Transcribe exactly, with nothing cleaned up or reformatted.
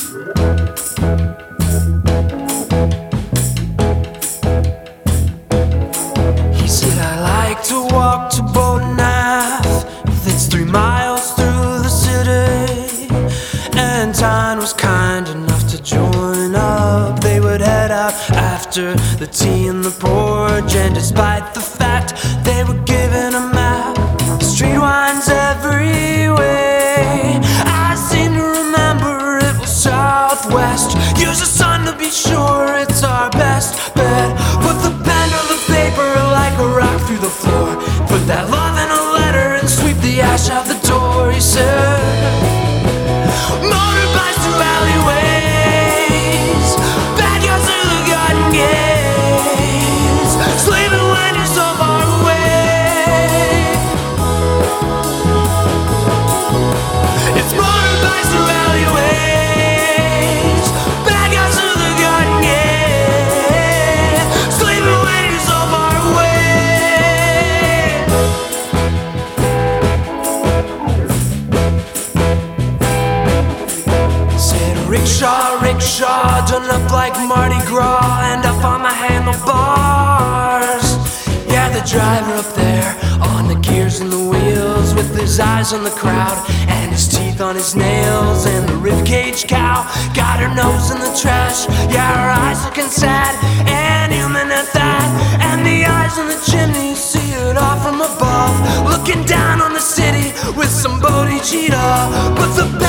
He said, I like to walk to Boudhanath. It's three miles through the city. And Thijn was kind enough to join up. They would head out after the tea in the porch, and despite the fact they were given a map, the street winds every way. I seem to remember it was southwest. Use the sun to be sure it's our best bet. Put the pen to the paper like a rock through the floor. Put that love in a letter and sweep the ash out the door, he said. Motorbikes through alleyways, backyards through the garden gates, sleeping when you're so far away. It's motorbikes through alleyways, backyards through the garden gates, sleeping when you're so far away. Rickshaw, rickshaw, done up like Mardi Gras, end up on my handlebars. Yeah, the driver up there on the gears and the wheels, with his eyes on the crowd and his teeth on his nails. And the ribcage cow got her nose in the trash. Yeah, her eyes looking sad and human at that. And the eyes on the chimney see it all from above, looking down on the city with some bodhicitta. But the